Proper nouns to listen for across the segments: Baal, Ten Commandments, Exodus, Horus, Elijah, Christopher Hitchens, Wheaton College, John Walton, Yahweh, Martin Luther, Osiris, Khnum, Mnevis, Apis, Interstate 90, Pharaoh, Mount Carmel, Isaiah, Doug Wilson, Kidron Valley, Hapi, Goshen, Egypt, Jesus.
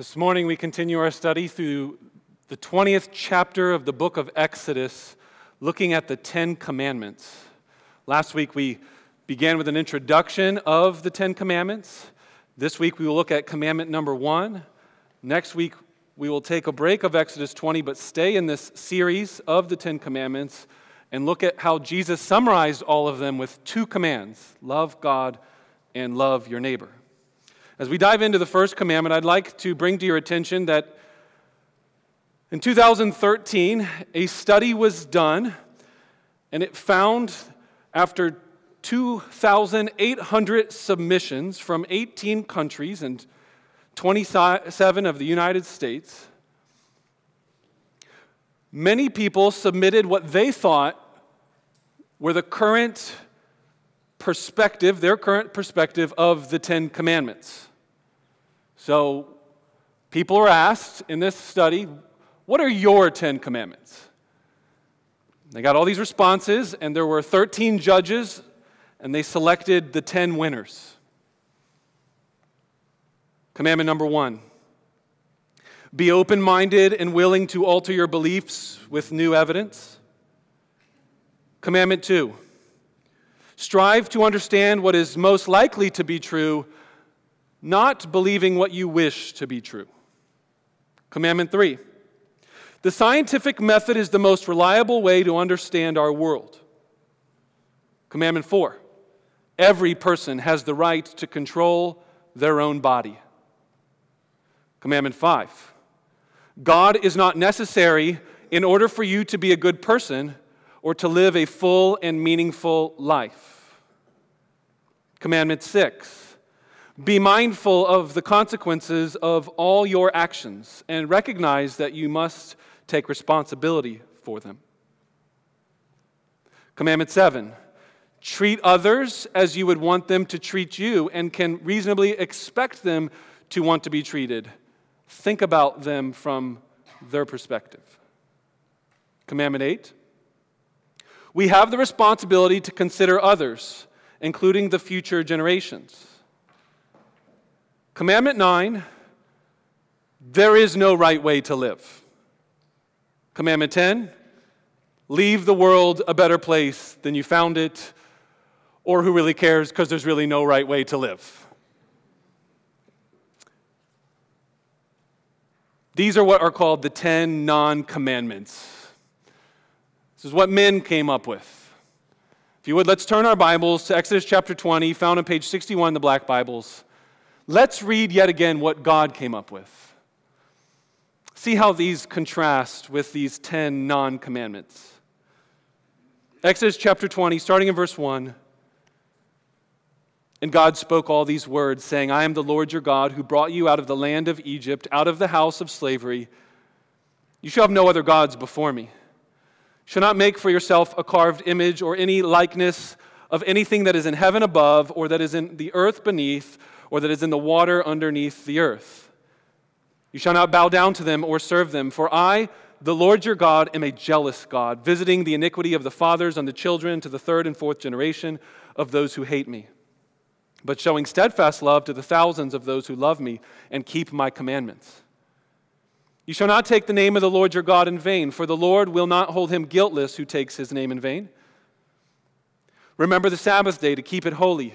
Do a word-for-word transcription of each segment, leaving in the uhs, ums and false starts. This morning we continue our study through the twentieth chapter of the book of Exodus, looking at the Ten Commandments. Last week we began with an introduction of the Ten Commandments. This week we will look at commandment number one. Next week we will take a break of Exodus twenty, but stay in this series of the Ten Commandments and look at how Jesus summarized all of them with two commands: love God and love your neighbor. As we dive into the first commandment, I'd like to bring to your attention that in two thousand thirteen, a study was done, and it found, after two thousand eight hundred submissions from eighteen countries and twenty-seven of the United States, many people submitted what they thought were the current perspective, their current perspective of the Ten Commandments. So people are asked in this study, what are your Ten Commandments? They got all these responses, and there were thirteen judges, and they selected the ten winners. Commandment number one: be open-minded and willing to alter your beliefs with new evidence. Commandment two: strive to understand what is most likely to be true, not believing what you wish to be true. Commandment three: the scientific method is the most reliable way to understand our world. Commandment four: every person has the right to control their own body. Commandment five: God is not necessary in order for you to be a good person or to live a full and meaningful life. Commandment six: be mindful of the consequences of all your actions and recognize that you must take responsibility for them. Commandment seven: treat others as you would want them to treat you and can reasonably expect them to want to be treated. Think about them from their perspective. Commandment eight: we have the responsibility to consider others, including the future generations. Commandment nine: there is no right way to live. Commandment ten: leave the world a better place than you found it, or who really cares, because there's really no right way to live. These are what are called the ten non-commandments. This is what men came up with. If you would, let's turn our Bibles to Exodus chapter twenty, found on page sixty-one in the Black Bibles. Let's read yet again what God came up with. See how these contrast with these ten non-commandments. Exodus chapter twenty, starting in verse one. And God spoke all these words, saying, I am the Lord your God, who brought you out of the land of Egypt, out of the house of slavery. You shall have no other gods before me. Shall not make for yourself a carved image or any likeness of anything that is in heaven above, or that is in the earth beneath, or that is in the water underneath the earth. You shall not bow down to them or serve them, for I, the Lord your God, am a jealous God, visiting the iniquity of the fathers on the children to the third and fourth generation of those who hate me, but showing steadfast love to the thousands of those who love me and keep my commandments. You shall not take the name of the Lord your God in vain, for the Lord will not hold him guiltless who takes his name in vain. Remember the Sabbath day to keep it holy.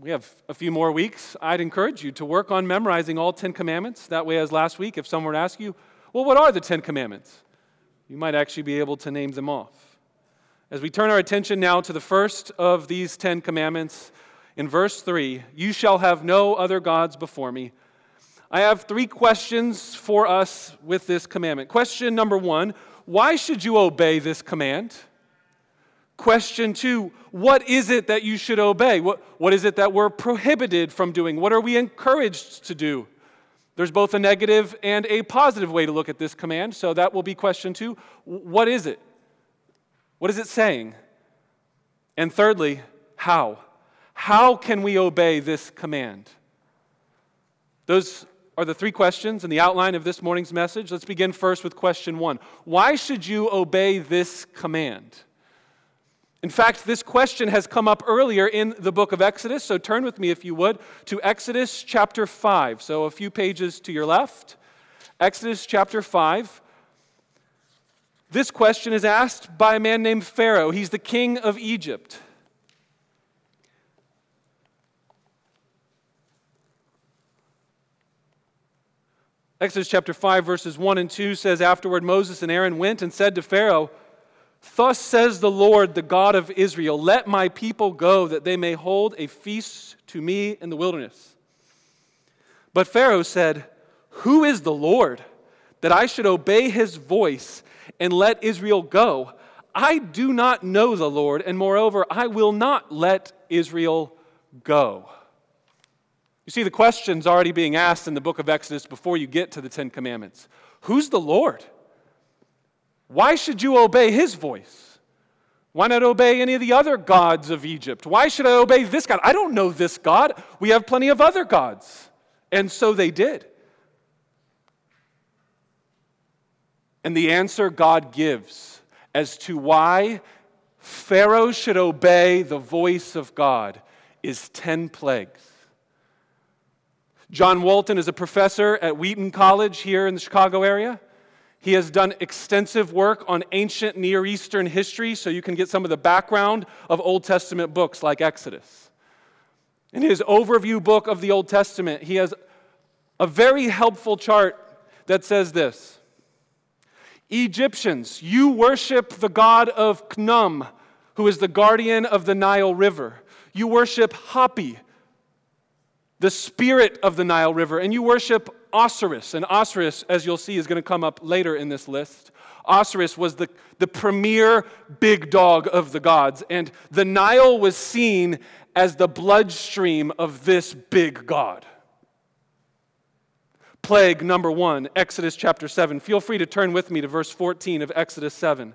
We have a few more weeks. I'd encourage you to work on memorizing all Ten Commandments. That way, as last week, if someone were to ask you, Well, what are the Ten Commandments? You might actually be able to name them off. As we turn our attention now to the first of these Ten Commandments, in verse three, you shall have no other gods before me. I have three questions for us with this commandment. Question number one, why should you obey this command? Question two, what is it that you should obey? What, what is it that we're prohibited from doing? What are we encouraged to do? There's both a negative and a positive way to look at this command, so that will be question two. What is it? What is it saying? And thirdly, how? How can we obey this command? Those are the three questions in the outline of this morning's message. Let's begin first with question one. Why should you obey this command? In fact, this question has come up earlier in the book of Exodus, so turn with me, if you would, to Exodus chapter five. So a few pages to your left. Exodus chapter five. This question is asked by a man named Pharaoh. He's the king of Egypt. Exodus chapter five, verses one and two says, afterward Moses and Aaron went and said to Pharaoh, thus says the Lord, the God of Israel, let my people go, that they may hold a feast to me in the wilderness. But Pharaoh said, who is the Lord, that I should obey his voice and let Israel go? I do not know the Lord, and moreover, I will not let Israel go. You see, the question's already being asked in the book of Exodus before you get to the Ten Commandments. Who's the Lord? Why should you obey his voice? Why not obey any of the other gods of Egypt? Why should I obey this God? I don't know this God. We have plenty of other gods. And so they did. And the answer God gives as to why Pharaoh should obey the voice of God is ten plagues. John Walton is a professor at Wheaton College here in the Chicago area. He has done extensive work on ancient Near Eastern history, so you can get some of the background of Old Testament books like Exodus. In his overview book of the Old Testament, he has a very helpful chart that says this. Egyptians, you worship the god of Khnum, who is the guardian of the Nile River. You worship Hapi, the spirit of the Nile River, and you worship Osiris, and Osiris, as you'll see, is going to come up later in this list. Osiris was the, the premier big dog of the gods, and the Nile was seen as the bloodstream of this big god. Plague number one, Exodus chapter seven. Feel free to turn with me to verse fourteen of Exodus seven.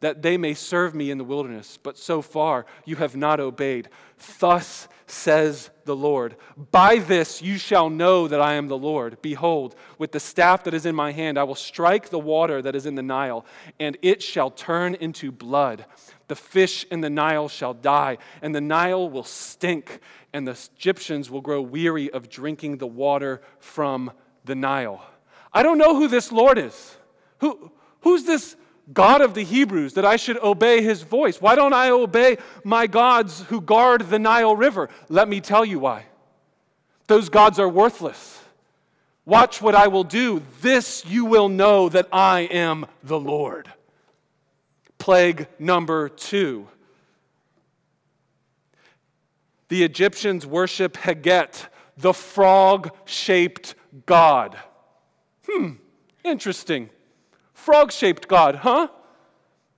that they may serve me in the wilderness. But so far you have not obeyed. Thus says the Lord, by this you shall know that I am the Lord. Behold, with the staff that is in my hand, I will strike the water that is in the Nile, and it shall turn into blood. The fish in the Nile shall die, and the Nile will stink, and the Egyptians will grow weary of drinking the water from the Nile. I don't know who this Lord is. Who, who's this God of the Hebrews, that I should obey his voice? Why don't I obey my gods who guard the Nile River? Let me tell you why. Those gods are worthless. Watch what I will do. This you will know that I am the Lord. Plague number two. The Egyptians worship Heget, the frog-shaped god. Hmm, interesting. Frog-shaped god, huh?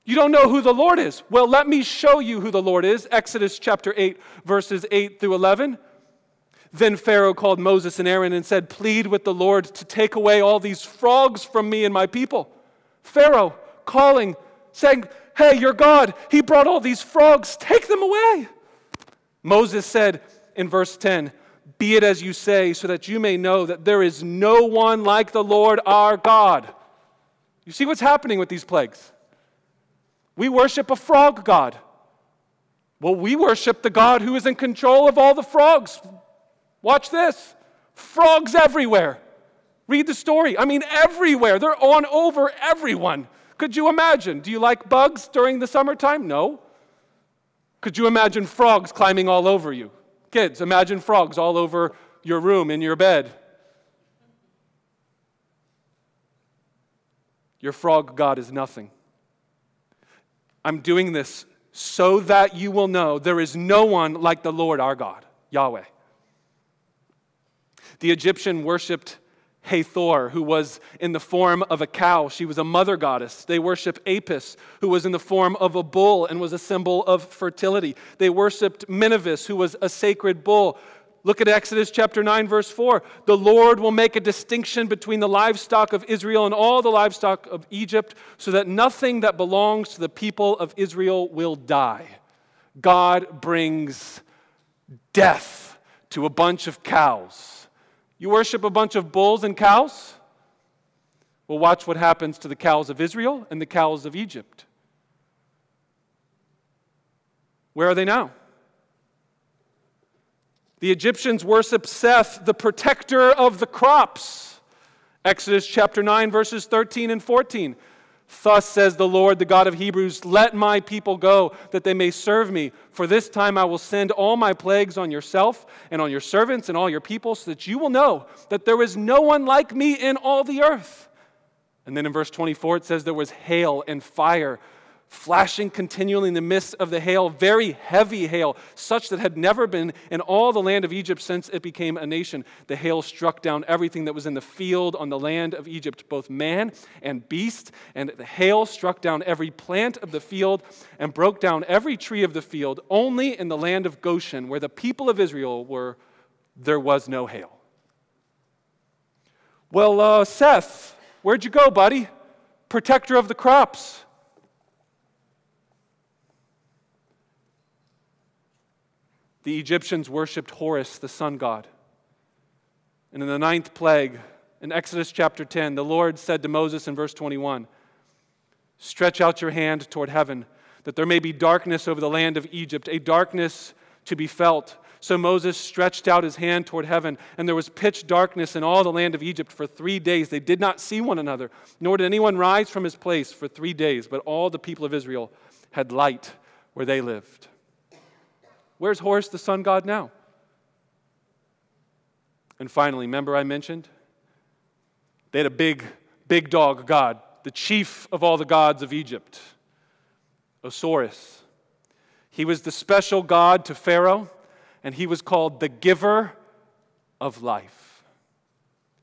You don't know who the Lord is? Well, let me show you who the Lord is. Exodus chapter eight, verses eight through eleven. Then Pharaoh called Moses and Aaron and said, plead with the Lord to take away all these frogs from me and my people. Pharaoh calling, saying, hey, your God, he brought all these frogs, take them away. Moses said in verse ten, be it as you say, so that you may know that there is no one like the Lord our God. You see what's happening with these plagues. We worship a frog god. Well, we worship the God who is in control of all the frogs. Watch this. Frogs everywhere. Read the story. I mean, everywhere. They're on over everyone. Could you imagine? Do you like bugs during the summertime? No. Could you imagine frogs climbing all over you? Kids, imagine frogs all over your room, in your bed. Your frog God is nothing. I'm doing this so that you will know there is no one like the Lord our God, Yahweh. The Egyptian worshipped Hathor, who was in the form of a cow. She was a mother goddess. They worship Apis, who was in the form of a bull and was a symbol of fertility. They worshiped Mnevis, who was a sacred bull. Look at Exodus chapter nine, verse four. The Lord will make a distinction between the livestock of Israel and all the livestock of Egypt, so that nothing that belongs to the people of Israel will die. God brings death to a bunch of cows. You worship a bunch of bulls and cows? Well, watch what happens to the cows of Israel and the cows of Egypt. Where are they now? The Egyptians worship Seth, the protector of the crops. Exodus chapter nine, verses thirteen and fourteen. Thus says the Lord, the God of Hebrews, let my people go, that they may serve me. For this time I will send all my plagues on yourself and on your servants and all your people, so that you will know that there is no one like me in all the earth. And then in verse twenty-four, it says there was hail and fire, flashing continually in the midst of the hail, very heavy hail, such that had never been in all the land of Egypt since it became a nation. The hail struck down everything that was in the field on the land of Egypt, both man and beast, and the hail struck down every plant of the field and broke down every tree of the field. Only in the land of Goshen, where the people of Israel were, there was no hail. Well, uh, Seth, where'd you go, buddy? Protector of the crops. The Egyptians worshipped Horus, the sun god. And in the ninth plague, in Exodus chapter ten, the Lord said to Moses in verse twenty-one, stretch out your hand toward heaven, that there may be darkness over the land of Egypt, a darkness to be felt. So Moses stretched out his hand toward heaven, and there was pitch darkness in all the land of Egypt for three days. They did not see one another, nor did anyone rise from his place for three days, but all the people of Israel had light where they lived. Where's Horus, the sun god, now? And finally, remember I mentioned? They had a big, big dog god, the chief of all the gods of Egypt, Osiris. He was the special god to Pharaoh, and he was called the giver of life.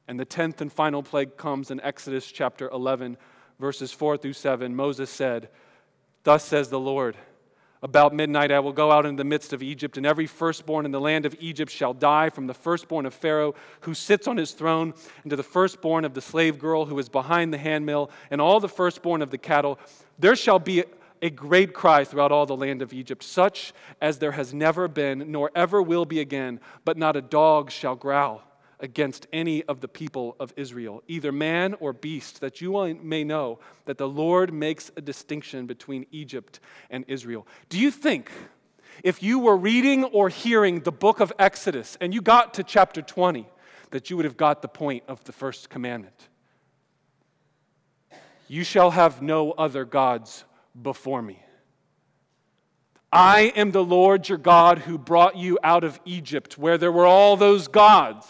And the tenth and final plague comes in Exodus chapter eleven, verses four through seven. Moses said, thus says the Lord, about midnight I will go out into the midst of Egypt, and every firstborn in the land of Egypt shall die, from the firstborn of Pharaoh who sits on his throne, and to the firstborn of the slave girl who is behind the handmill, and all the firstborn of the cattle. There shall be a great cry throughout all the land of Egypt, such as there has never been, nor ever will be again, but not a dog shall growl against any of the people of Israel, either man or beast, that you may know that the Lord makes a distinction between Egypt and Israel. Do you think if you were reading or hearing the book of Exodus and you got to chapter twenty, that you would have got the point of the first commandment? You shall have no other gods before me. I am the Lord your God who brought you out of Egypt, where there were all those gods.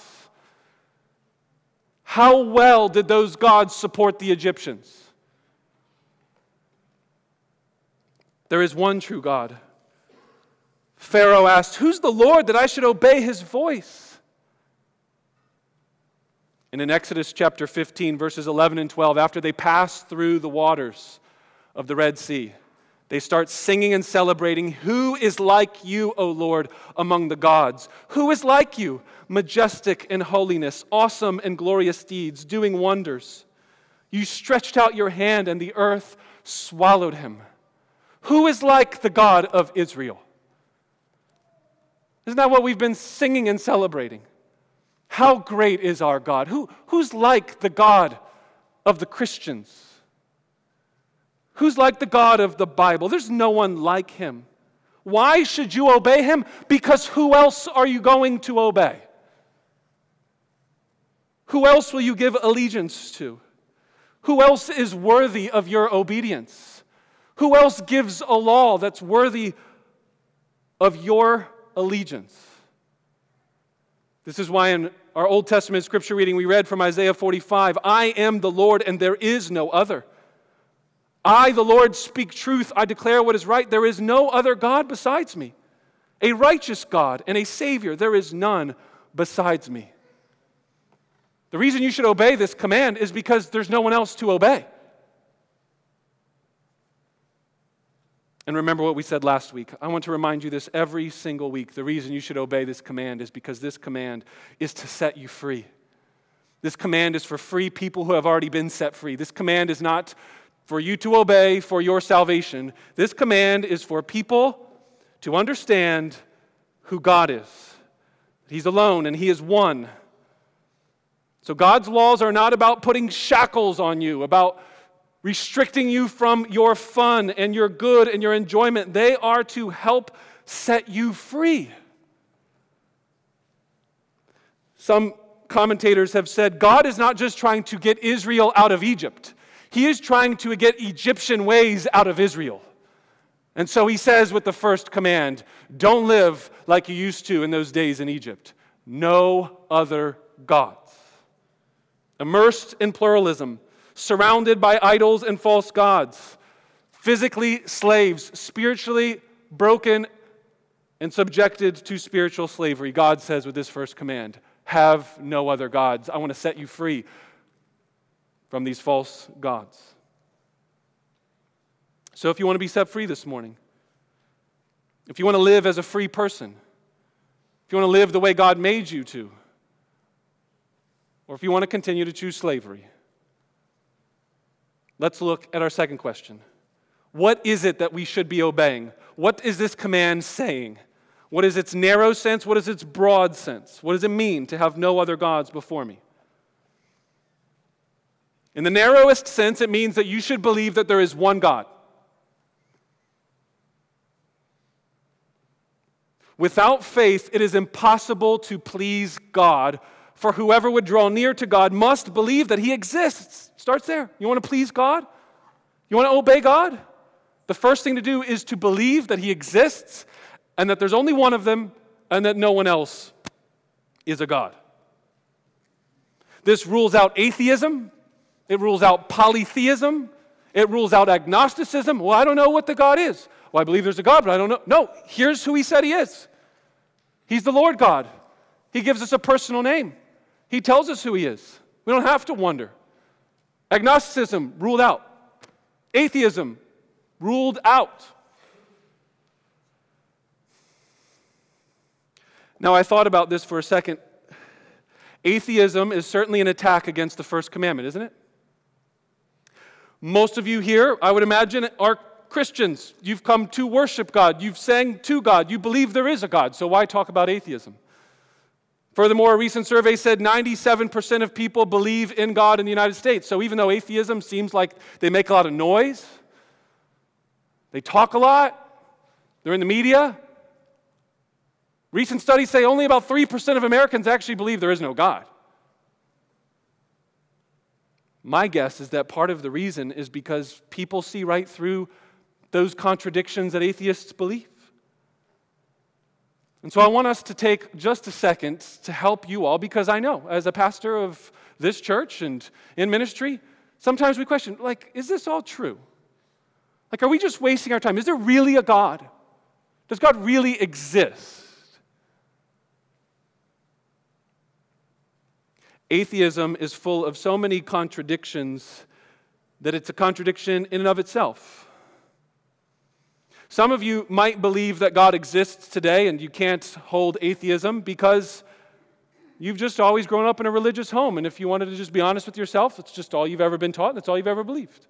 How well did those gods support the Egyptians? There is one true God. Pharaoh asked, who's the Lord that I should obey his voice? And in Exodus chapter fifteen, verses eleven and twelve, after they pass through the waters of the Red Sea, they start singing and celebrating, who is like you, O Lord, among the gods? Who is like you, majestic in holiness, awesome in glorious deeds, doing wonders? You stretched out your hand and the earth swallowed him. Who is like the God of Israel? Isn't that what we've been singing and celebrating? How great is our God? Who, who's like the God of the Christians? Who's like the God of the Bible? There's no one like him. Why should you obey him? Because who else are you going to obey? Who else will you give allegiance to? Who else is worthy of your obedience? Who else gives a law that's worthy of your allegiance? This is why in our Old Testament scripture reading we read from Isaiah forty-five, I am the Lord and there is no other. I, the Lord, speak truth. I declare what is right. There is no other God besides me. A righteous God and a Savior. There is none besides me. The reason you should obey this command is because there's no one else to obey. And remember what we said last week. I want to remind you this every single week. The reason you should obey this command is because this command is to set you free. This command is for free people who have already been set free. This command is not for you to obey for your salvation. This command is for people to understand who God is. He's alone and He is one. So God's laws are not about putting shackles on you, about restricting you from your fun and your good and your enjoyment. They are to help set you free. Some commentators have said God is not just trying to get Israel out of Egypt. He is trying to get Egyptian ways out of Israel. And so he says with the first command, don't live like you used to in those days in Egypt. No other gods. Immersed in pluralism, surrounded by idols and false gods, physically slaves, spiritually broken and subjected to spiritual slavery. God says with this first command, have no other gods. I want to set you free from these false gods. So if you want to be set free this morning, if you want to live as a free person, if you want to live the way God made you to, or if you want to continue to choose slavery, let's look at our second question. What is it that we should be obeying? What is this command saying? What is its narrow sense? What is its broad sense? What does it mean to have no other gods before me? In the narrowest sense, it means that you should believe that there is one God. Without faith, it is impossible to please God, for whoever would draw near to God must believe that He exists. Starts there. You want to please God? You want to obey God? The first thing to do is to believe that He exists and that there's only one of them and that no one else is a God. This rules out atheism. It rules out polytheism. It rules out agnosticism. Well, I don't know what the God is. Well, I believe there's a God, but I don't know. No, here's who He said He is. He's the Lord God. He gives us a personal name. He tells us who He is. We don't have to wonder. Agnosticism, ruled out. Atheism, ruled out. Now, I thought about this for a second. Atheism is certainly an attack against the first commandment, isn't it? Most of you here, I would imagine, are Christians. You've come to worship God. You've sang to God. You believe there is a God. So why talk about atheism? Furthermore, a recent survey said ninety-seven percent of people believe in God in the United States. So even though atheism seems like they make a lot of noise, they talk a lot, they're in the media. Recent studies say only about three percent of Americans actually believe there is no God. My guess is that part of the reason is because people see right through those contradictions that atheists believe. And so I want us to take just a second to help you all, because I know, as a pastor of this church and in ministry, sometimes we question, like, is this all true? Like, are we just wasting our time? Is there really a God? Does God really exist? Atheism is full of so many contradictions that it's a contradiction in and of itself. Some of you might believe that God exists today and you can't hold atheism because you've just always grown up in a religious home, and if you wanted to just be honest with yourself, it's just all you've ever been taught and it's all you've ever believed.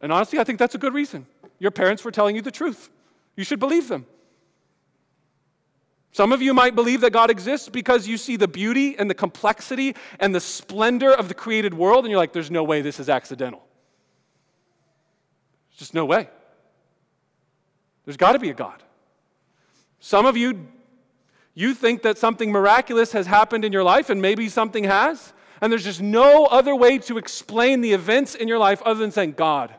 And honestly, I think that's a good reason. Your parents were telling you the truth. You should believe them. Some of you might believe that God exists because you see the beauty and the complexity and the splendor of the created world, and you're like, there's no way this is accidental. There's just no way. There's got to be a God. Some of you, you think that something miraculous has happened in your life, and maybe something has, and there's just no other way to explain the events in your life other than saying, God.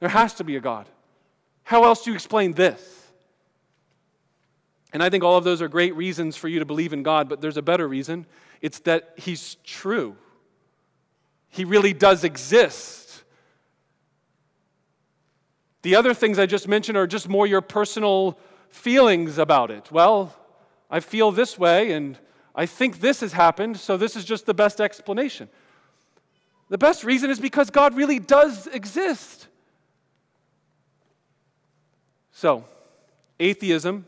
There has to be a God. How else do you explain this? And I think all of those are great reasons for you to believe in God, but there's a better reason. It's that he's true. He really does exist. The other things I just mentioned are just more your personal feelings about it. Well, I feel this way, and I think this has happened, so this is just the best explanation. The best reason is because God really does exist. So, atheism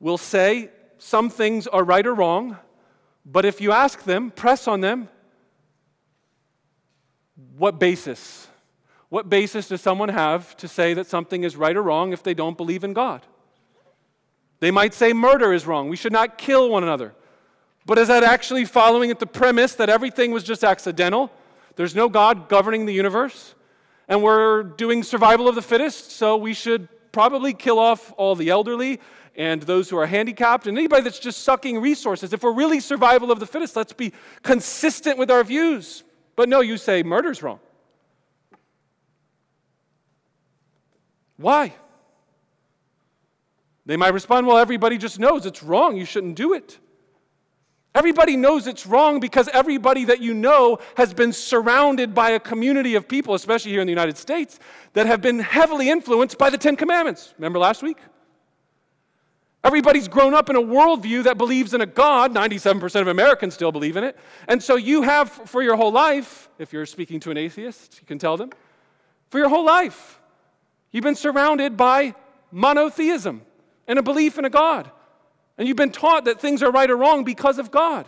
will say some things are right or wrong, but if you ask them, press on them, what basis? What basis does someone have to say that something is right or wrong if they don't believe in God? They might say murder is wrong, we should not kill one another. But is that actually following at the premise that everything was just accidental? There's no God governing the universe, and we're doing survival of the fittest, so we should probably kill off all the elderly and those who are handicapped and anybody that's just sucking resources. If we're really survival of the fittest, let's be consistent with our views. But no, you say murder's wrong. Why? They might respond, well, everybody just knows it's wrong. You shouldn't do it. Everybody knows it's wrong because everybody that you know has been surrounded by a community of people, especially here in the United States, that have been heavily influenced by the Ten Commandments. Remember last week? Everybody's grown up in a worldview that believes in a God. ninety-seven percent of Americans still believe in it. And so you have for your whole life, if you're speaking to an atheist, you can tell them, for your whole life, you've been surrounded by monotheism and a belief in a God. And you've been taught that things are right or wrong because of God.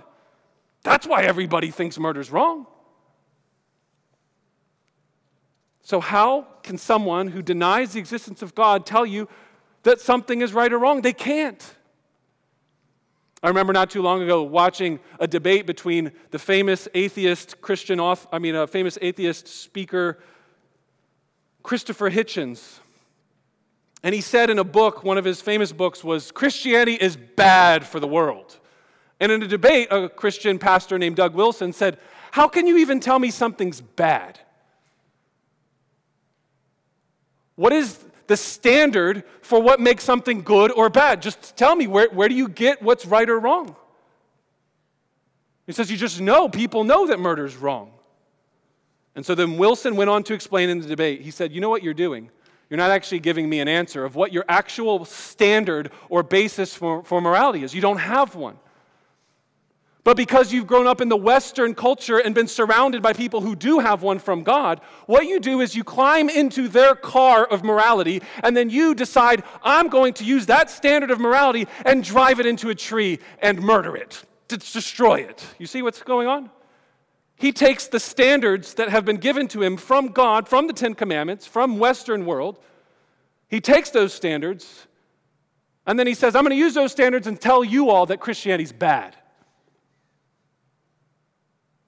That's why everybody thinks murder's wrong. So how can someone who denies the existence of God tell you that something is right or wrong? They can't. I remember not too long ago watching a debate between the famous atheist Christian author, I mean, a famous atheist speaker, Christopher Hitchens. And he said in a book, one of his famous books was, Christianity is bad for the world. And in a debate, a Christian pastor named Doug Wilson said, how can you even tell me something's bad? What is the standard for what makes something good or bad? Just tell me, where, where do you get what's right or wrong? He says, you just know, people know that murder's wrong. And so then Wilson went on to explain in the debate, he said, you know what you're doing? You're not actually giving me an answer of what your actual standard or basis for, for morality is. You don't have one. But because you've grown up in the Western culture and been surrounded by people who do have one from God, what you do is you climb into their car of morality, and then you decide, I'm going to use that standard of morality and drive it into a tree and murder it, to destroy it. You see what's going on? He takes the standards that have been given to him from God, from the Ten Commandments, from Western world. He takes those standards, and then he says, I'm going to use those standards and tell you all that Christianity's bad.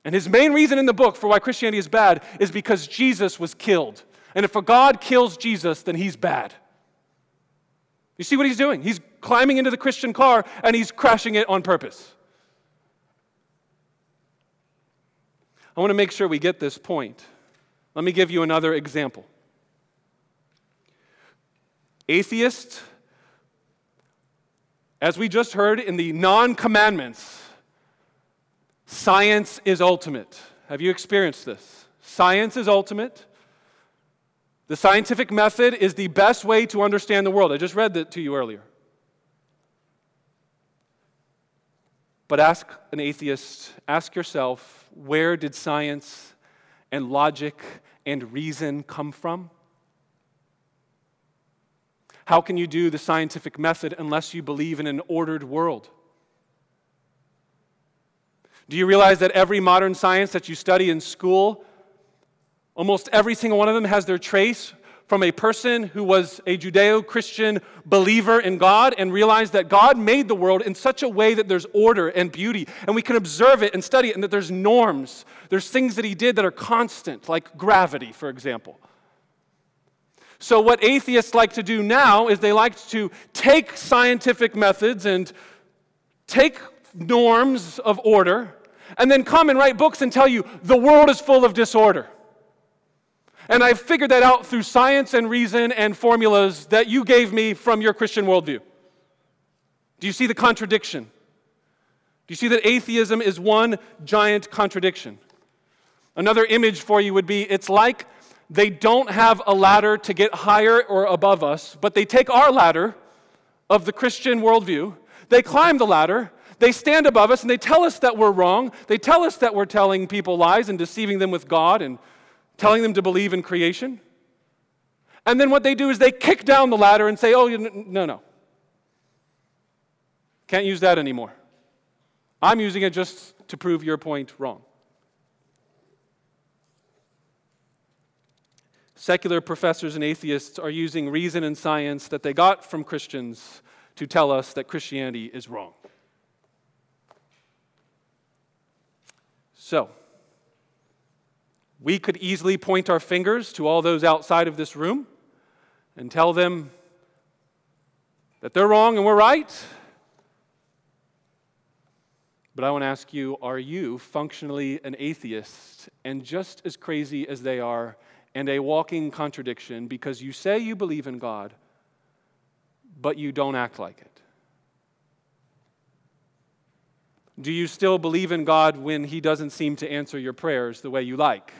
And his main reason in the book for why Christianity is bad is because Jesus was killed. And if a God kills Jesus, then he's bad. You see what he's doing? He's climbing into the Christian car, and he's crashing it on purpose. I want to make sure we get this point. Let me give you another example. Atheists, as we just heard in the non-commandments, science is ultimate. Have you experienced this? Science is ultimate. The scientific method is the best way to understand the world. I just read that to you earlier. But ask an atheist, ask yourself, where did science and logic and reason come from? How can you do the scientific method unless you believe in an ordered world? Do you realize that every modern science that you study in school, almost every single one of them has their trace from a person who was a Judeo-Christian believer in God and realized that God made the world in such a way that there's order and beauty, and we can observe it and study it, and that there's norms. There's things that he did that are constant, like gravity, for example. So what atheists like to do now is they like to take scientific methods and take norms of order and then come and write books and tell you the world is full of disorder. And I've figured that out through science and reason and formulas that you gave me from your Christian worldview. Do you see the contradiction? Do you see that atheism is one giant contradiction? Another image for you would be, it's like they don't have a ladder to get higher or above us, but they take our ladder of the Christian worldview, they climb the ladder, they stand above us, and they tell us that we're wrong, they tell us that we're telling people lies and deceiving them with God and telling them to believe in creation. And then what they do is they kick down the ladder and say, oh, no, no. Can't use that anymore. I'm using it just to prove your point wrong. Secular professors and atheists are using reason and science that they got from Christians to tell us that Christianity is wrong. So, we could easily point our fingers to all those outside of this room and tell them that they're wrong and we're right. But I want to ask you, are you functionally an atheist and just as crazy as they are and a walking contradiction because you say you believe in God, but you don't act like it? Do you still believe in God when He doesn't seem to answer your prayers the way you like?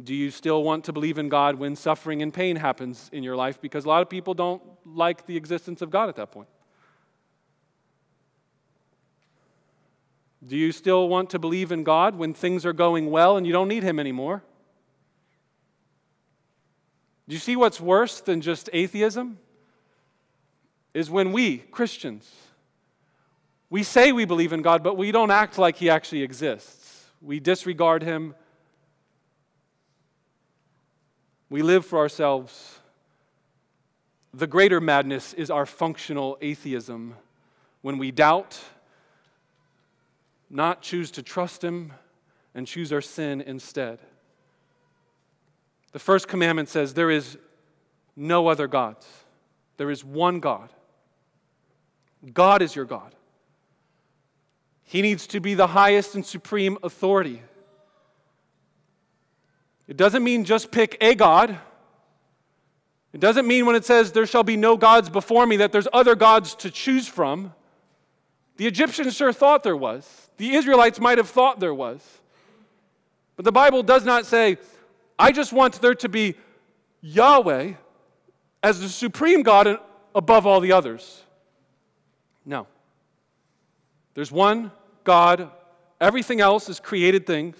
Do you still want to believe in God when suffering and pain happens in your life? Because a lot of people don't like the existence of God at that point. Do you still want to believe in God when things are going well and you don't need Him anymore? Do you see what's worse than just atheism? Is when we, Christians, we say we believe in God, but we don't act like He actually exists. We disregard Him. We live for ourselves. The greater madness is our functional atheism when we doubt, not choose to trust Him, and choose our sin instead. The first commandment says there is no other gods. There is one God. God is your God. He needs to be the highest and supreme authority. It doesn't mean just pick a God. It doesn't mean when it says there shall be no gods before me that there's other gods to choose from. The Egyptians sure thought there was. The Israelites might have thought there was. But the Bible does not say, I just want there to be Yahweh as the supreme God above all the others. No. There's one God. Everything else is created things.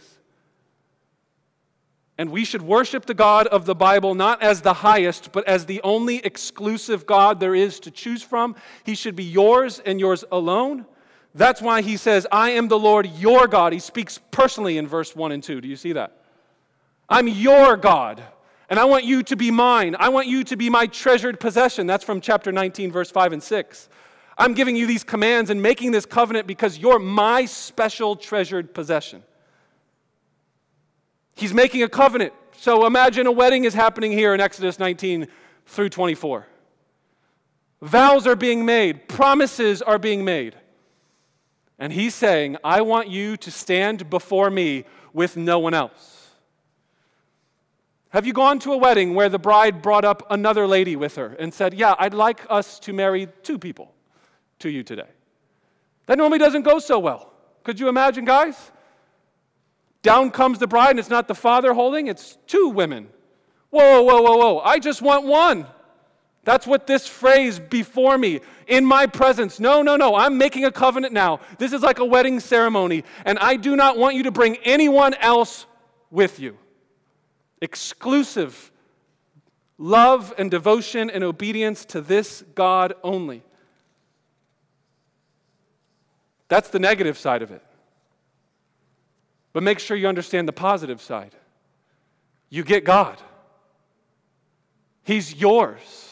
And we should worship the God of the Bible not as the highest, but as the only exclusive God there is to choose from. He should be yours and yours alone. That's why He says, I am the Lord your God. He speaks personally in verse one and two. Do you see that? I'm your God, and I want you to be mine. I want you to be my treasured possession. That's from chapter nineteen, verse five and six. I'm giving you these commands and making this covenant because you're my special treasured possession. He's making a covenant. So imagine a wedding is happening here in Exodus nineteen through twenty-four. Vows are being made. Promises are being made. And He's saying, I want you to stand before me with no one else. Have you gone to a wedding where the bride brought up another lady with her and said, yeah, I'd like us to marry two people to you today? That normally doesn't go so well. Could you imagine, guys? Down comes the bride, and it's not the father holding, it's two women. Whoa, whoa, whoa, whoa, I just want one. That's what this phrase, before me, in my presence. No, no, no, I'm making a covenant now. This is like a wedding ceremony, and I do not want you to bring anyone else with you. Exclusive love and devotion and obedience to this God only. That's the negative side of it. But make sure you understand the positive side. You get God. He's yours.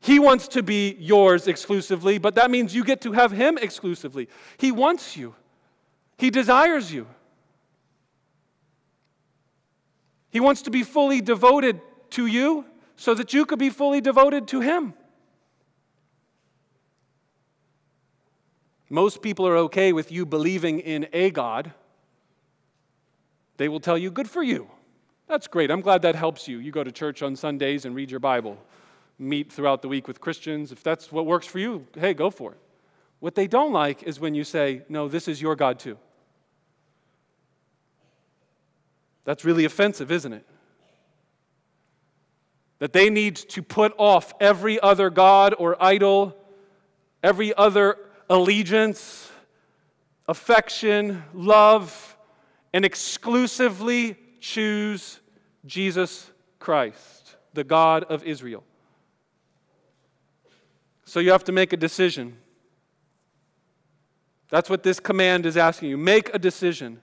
He wants to be yours exclusively, but that means you get to have Him exclusively. He wants you. He desires you. He wants to be fully devoted to you so that you could be fully devoted to him. Most people are okay with you believing in a God. They will tell you, good for you. That's great. I'm glad that helps you. You go to church on Sundays and read your Bible. Meet throughout the week with Christians. If that's what works for you, hey, go for it. What they don't like is when you say, no, this is your God too. That's really offensive, isn't it? That they need to put off every other God or idol, every other allegiance, affection, love, and exclusively choose Jesus Christ, the God of Israel. So you have to make a decision. That's what this command is asking you. Make a decision.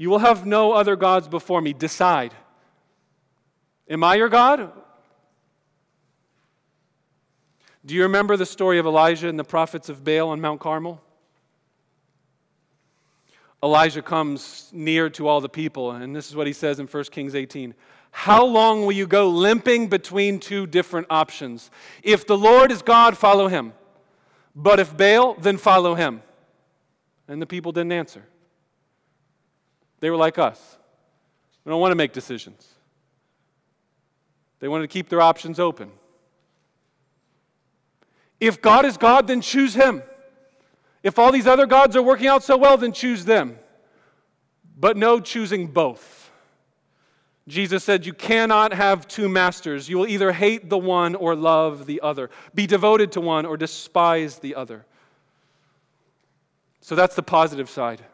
You will have no other gods before me. Decide. Am I your God? Do you remember the story of Elijah and the prophets of Baal on Mount Carmel? Elijah comes near to all the people, and this is what he says in First Kings eighteen. How long will you go limping between two different options? If the Lord is God, follow him. But if Baal, then follow him. And the people didn't answer. They were like us. We don't want to make decisions. They wanted to keep their options open. If God is God, then choose him. If all these other gods are working out so well, then choose them. But no choosing both. Jesus said, you cannot have two masters. You will either hate the one or love the other. Be devoted to one or despise the other. So that's the positive side.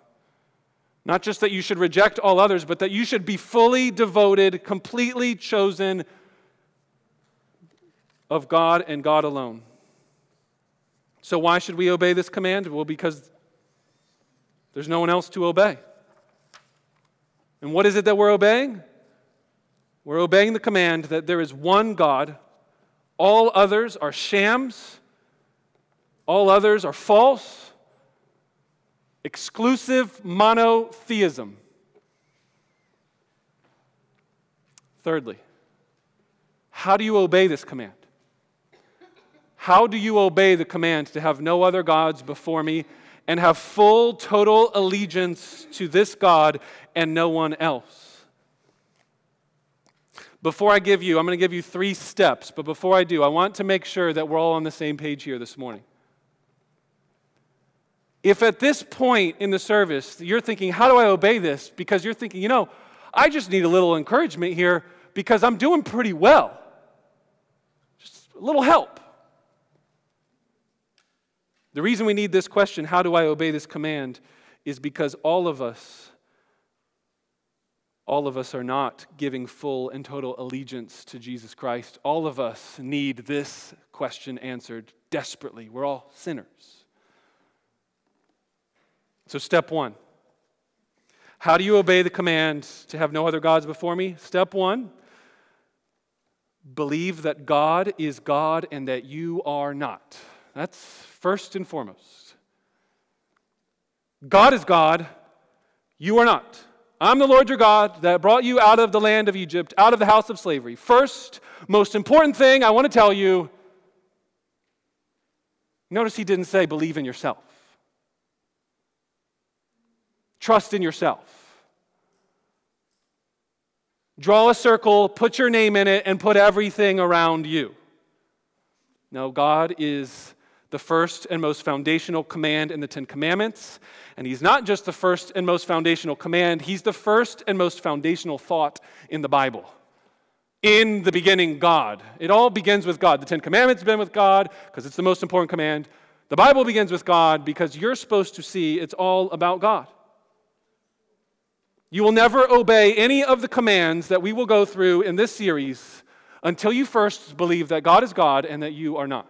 Not just that you should reject all others, but that you should be fully devoted, completely chosen of God and God alone. So why should we obey this command? Well, because there's no one else to obey. And what is it that we're obeying? We're obeying the command that there is one God. All others are shams. All others are false. Exclusive monotheism. Thirdly, how do you obey this command? How do you obey the command to have no other gods before me and have full, total allegiance to this God and no one else? Before I give you, I'm going to give you three steps, but before I do, I want to make sure that we're all on the same page here this morning. If at this point in the service you're thinking, how do I obey this? Because you're thinking, you know, I just need a little encouragement here because I'm doing pretty well. Just a little help. The reason we need this question, how do I obey this command, is because all of us, all of us are not giving full and total allegiance to Jesus Christ. All of us need this question answered desperately. We're all sinners. So step one, how do you obey the command to have no other gods before me? Step one, believe that God is God and that you are not. That's first and foremost. God is God, you are not. I'm the Lord your God that brought you out of the land of Egypt, out of the house of slavery. First, most important thing I want to tell you, notice he didn't say believe in yourself. Trust in yourself. Draw a circle, put your name in it, and put everything around you. No, God is the first and most foundational command in the Ten Commandments. And he's not just the first and most foundational command, he's the first and most foundational thought in the Bible. In the beginning, God. It all begins with God. The Ten Commandments begin with God because it's the most important command. The Bible begins with God because you're supposed to see it's all about God. You will never obey any of the commands that we will go through in this series until you first believe that God is God and that you are not.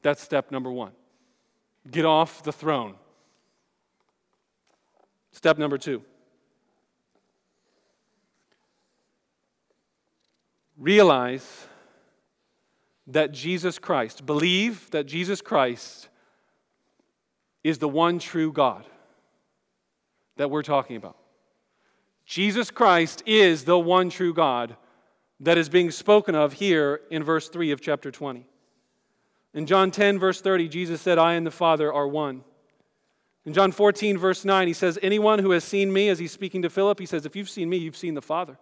That's step number one. Get off the throne. Step number two. Realize that Jesus Christ, believe that Jesus Christ is the one true God that we're talking about. Jesus Christ is the one true God that is being spoken of here in verse three of chapter twenty. In John ten, verse thirty, Jesus said, I and the Father are one. In John fourteen, verse nine, he says, anyone who has seen me, as he's speaking to Philip, he says, if you've seen me, you've seen the Father.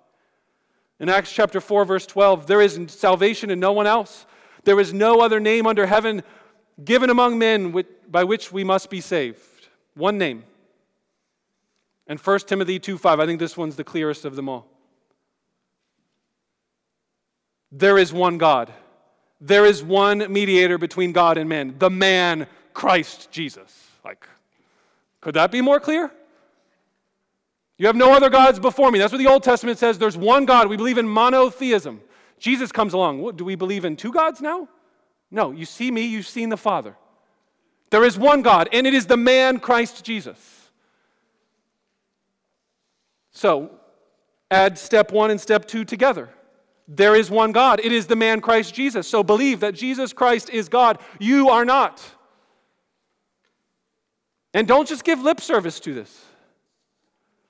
In Acts chapter four, verse twelve, there is salvation in no one else. There is no other name under heaven given among men by which we must be saved. One name. And First Timothy two five, I think this one's the clearest of them all. There is one God. There is one mediator between God and man, the man Christ Jesus. Like, could that be more clear? You have no other gods before me. That's what the Old Testament says. There's one God. We believe in monotheism. Jesus comes along. What, do we believe in two gods now? No. You see me, you've seen the Father. There is one God, and it is the man Christ Jesus. So, add step one and step two together. There is one God. It is the man Christ Jesus. So believe that Jesus Christ is God. You are not. And don't just give lip service to this.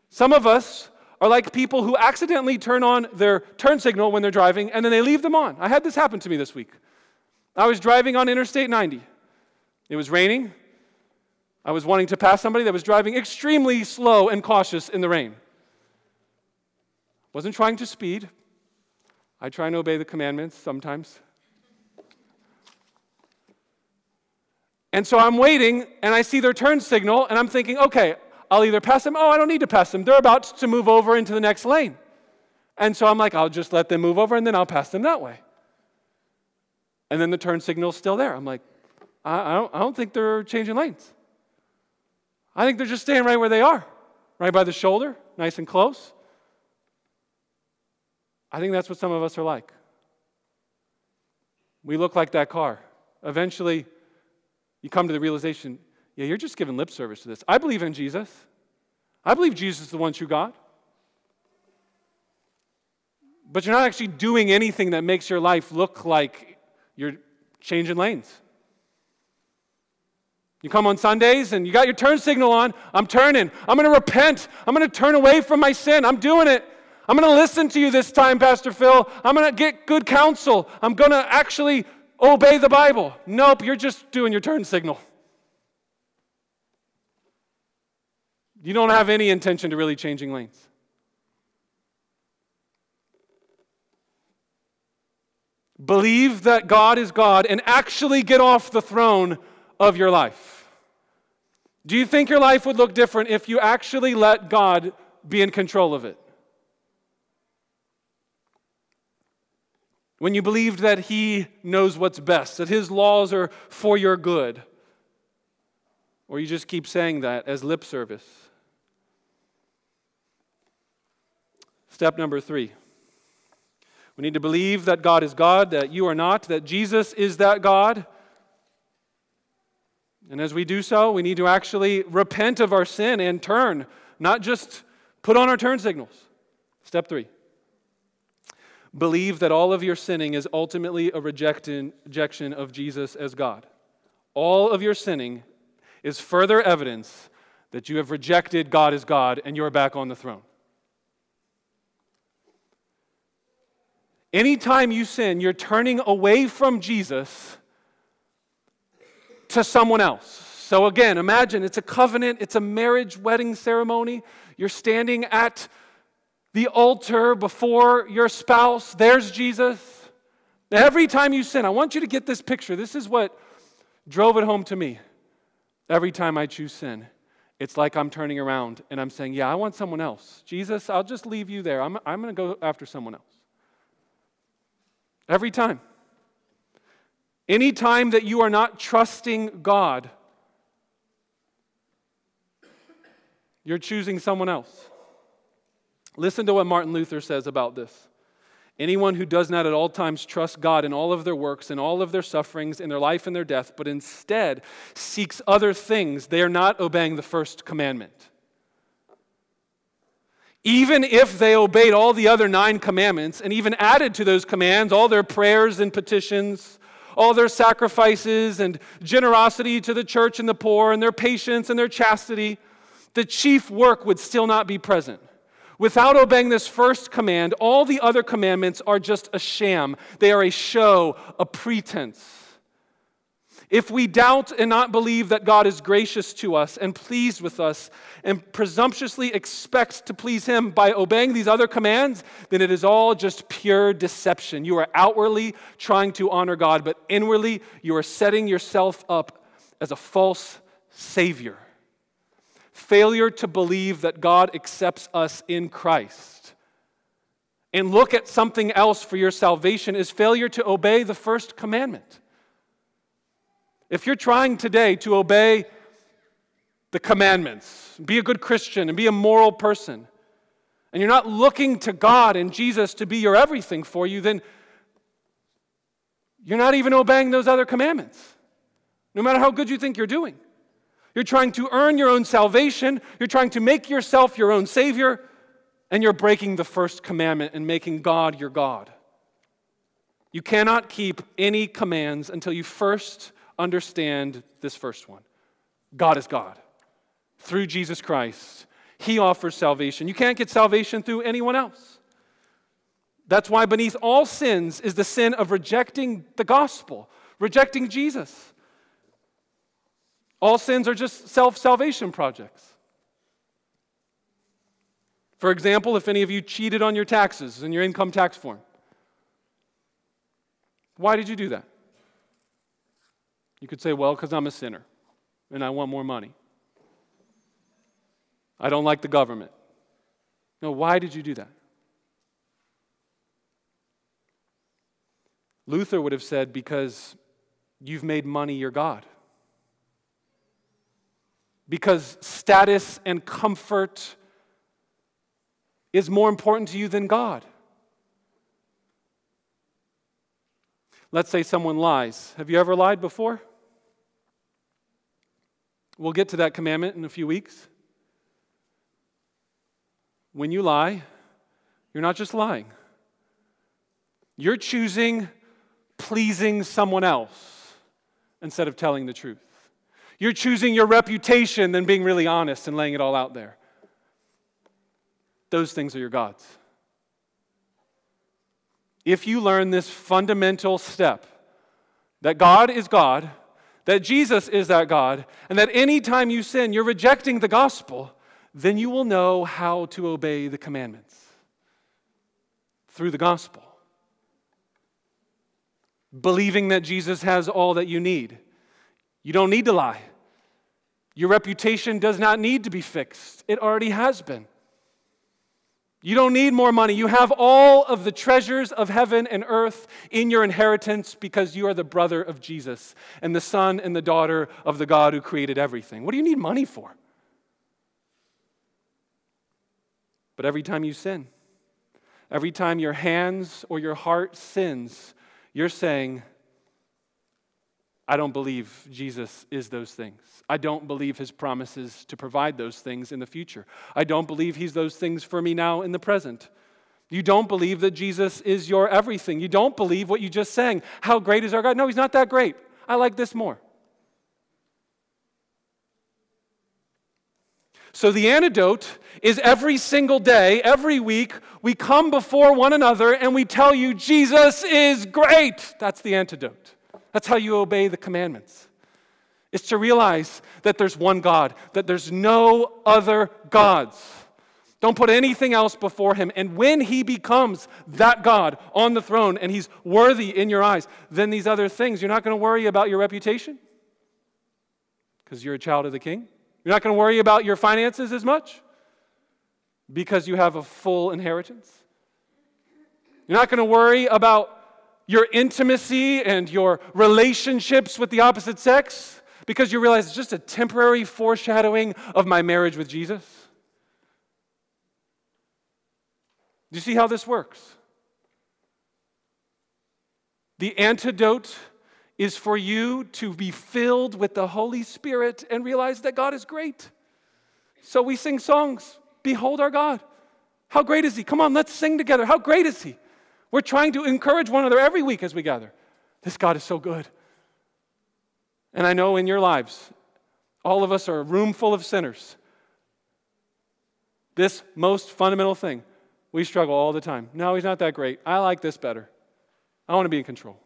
Some of us are like people who accidentally turn on their turn signal when they're driving, and then they leave them on. I had this happen to me this week. I was driving on Interstate ninety. It was raining. I was wanting to pass somebody that was driving extremely slow and cautious in the rain. Wasn't trying to speed. I try and obey the commandments sometimes. And so I'm waiting, and I see their turn signal, and I'm thinking, okay, I'll either pass them. Oh, I don't need to pass them. They're about to move over into the next lane. And so I'm like, I'll just let them move over, and then I'll pass them that way. And then the turn signal's still there. I'm like, I don't, I don't think they're changing lanes. I think they're just staying right where they are, right by the shoulder, nice and close. I think that's what some of us are like. We look like that car. Eventually, you come to the realization, yeah, you're just giving lip service to this. I believe in Jesus. I believe Jesus is the one true God. But you're not actually doing anything that makes your life look like you're changing lanes. You come on Sundays and you got your turn signal on. I'm turning. I'm going to repent. I'm going to turn away from my sin. I'm doing it. I'm going to listen to you this time, Pastor Phil. I'm going to get good counsel. I'm going to actually obey the Bible. Nope, you're just doing your turn signal. You don't have any intention to really changing lanes. Believe that God is God and actually get off the throne of your life. Do you think your life would look different if you actually let God be in control of it? When you believed that He knows what's best, that His laws are for your good, or you just keep saying that as lip service. Step number three. We need to believe that God is God, that you are not, that Jesus is that God. And as we do so, we need to actually repent of our sin and turn, not just put on our turn signals. Step three. Believe that all of your sinning is ultimately a rejection of Jesus as God. All of your sinning is further evidence that you have rejected God as God and you're back on the throne. Anytime you sin, you're turning away from Jesus to someone else. So again, imagine it's a covenant, it's a marriage wedding ceremony. You're standing at the altar before your spouse. There's Jesus. Every time you sin, I want you to get this picture. This is what drove it home to me. Every time I choose sin, it's like I'm turning around and I'm saying, yeah, I want someone else. Jesus, I'll just leave you there. I'm, I'm going to go after someone else. Every time. Any time that you are not trusting God, you're choosing someone else. Listen to what Martin Luther says about this. Anyone who does not at all times trust God in all of their works, in all of their sufferings, in their life and their death, but instead seeks other things, they are not obeying the first commandment. Even if they obeyed all the other nine commandments and even added to those commands all their prayers and petitions, all their sacrifices and generosity to the church and the poor and their patience and their chastity, the chief work would still not be present. Without obeying this first command, all the other commandments are just a sham. They are a show, a pretense. If we doubt and not believe that God is gracious to us and pleased with us and presumptuously expect to please him by obeying these other commands, then it is all just pure deception. You are outwardly trying to honor God, but inwardly you are setting yourself up as a false savior. Failure to believe that God accepts us in Christ and look at something else for your salvation is failure to obey the first commandment. If you're trying today to obey the commandments, be a good Christian and be a moral person, and you're not looking to God and Jesus to be your everything for you, then you're not even obeying those other commandments, no matter how good you think you're doing. You're trying to earn your own salvation, you're trying to make yourself your own savior, and you're breaking the first commandment and making God your God. You cannot keep any commands until you first understand this first one. God is God. Through Jesus Christ, he offers salvation. You can't get salvation through anyone else. That's why beneath all sins is the sin of rejecting the gospel, rejecting Jesus. All sins are just self-salvation projects. For example, if any of you cheated on your taxes in your income tax form, why did you do that? You could say, well, because I'm a sinner and I want more money. I don't like the government. No, why did you do that? Luther would have said, because you've made money your God. Because status and comfort is more important to you than God. Let's say someone lies. Have you ever lied before? We'll get to that commandment in a few weeks. When you lie, you're not just lying. You're choosing pleasing someone else instead of telling the truth. You're choosing your reputation than being really honest and laying it all out there. Those things are your gods. If you learn this fundamental step, that God is God, that Jesus is that God, and that any time you sin, you're rejecting the gospel, then you will know how to obey the commandments through the gospel. Believing that Jesus has all that you need. You don't need to lie. Your reputation does not need to be fixed. It already has been. You don't need more money. You have all of the treasures of heaven and earth in your inheritance because you are the brother of Jesus and the son and the daughter of the God who created everything. What do you need money for? But every time you sin, every time your hands or your heart sins, you're saying, I don't believe Jesus is those things. I don't believe his promises to provide those things in the future. I don't believe he's those things for me now in the present. You don't believe that Jesus is your everything. You don't believe what you just sang. How great is our God? No, he's not that great. I like this more. So the antidote is every single day, every week, we come before one another and we tell you, Jesus is great. That's the antidote. That's how you obey the commandments. It's to realize that there's one God, that there's no other gods. Don't put anything else before him. And when he becomes that God on the throne and he's worthy in your eyes, then these other things, you're not going to worry about your reputation because you're a child of the King. You're not going to worry about your finances as much because you have a full inheritance. You're not going to worry about your intimacy and your relationships with the opposite sex, because you realize it's just a temporary foreshadowing of my marriage with Jesus. Do you see how this works? The antidote is for you to be filled with the Holy Spirit and realize that God is great. So we sing songs, behold our God. How great is he? Come on, let's sing together. How great is he? We're trying to encourage one another every week as we gather. This God is so good. And I know in your lives, all of us are a room full of sinners. This most fundamental thing, we struggle all the time. No, he's not that great. I like this better. I want to be in control.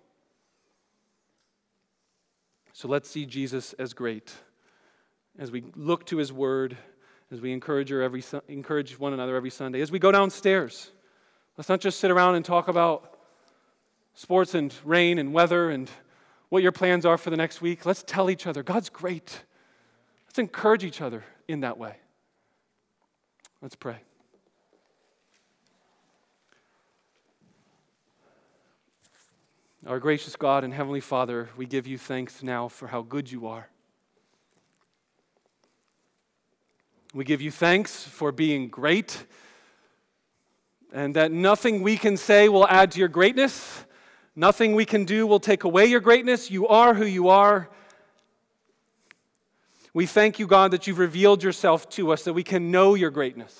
So let's see Jesus as great. As we look to his word, as we encourage, her every, encourage one another every Sunday, as we go downstairs, let's not just sit around and talk about sports and rain and weather and what your plans are for the next week. Let's tell each other, God's great. Let's encourage each other in that way. Let's pray. Our gracious God and Heavenly Father, we give you thanks now for how good you are. We give you thanks for being great, and that nothing we can say will add to your greatness. Nothing we can do will take away your greatness. You are who you are. We thank you, God, that you've revealed yourself to us, that we can know your greatness.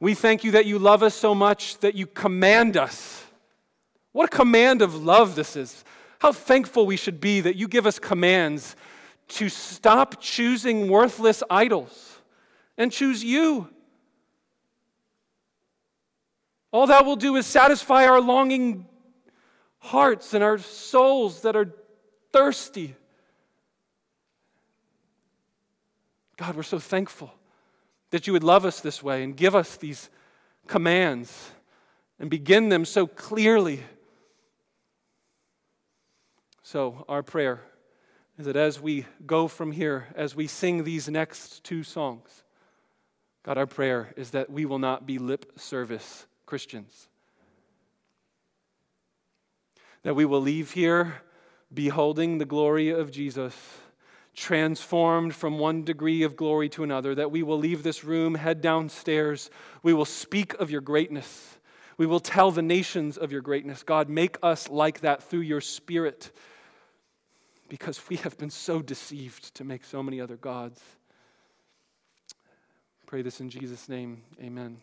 We thank you that you love us so much that you command us. What a command of love this is. How thankful we should be that you give us commands to stop choosing worthless idols and choose you. All that will do is satisfy our longing hearts and our souls that are thirsty. God, we're so thankful that you would love us this way and give us these commands and begin them so clearly. So our prayer is that as we go from here, as we sing these next two songs, God, our prayer is that we will not be lip service Christians. That we will leave here beholding the glory of Jesus, transformed from one degree of glory to another, that we will leave this room, head downstairs. We will speak of your greatness. We will tell the nations of your greatness. God, make us like that through your Spirit, because we have been so deceived to make so many other gods. I pray this in Jesus' name. Amen.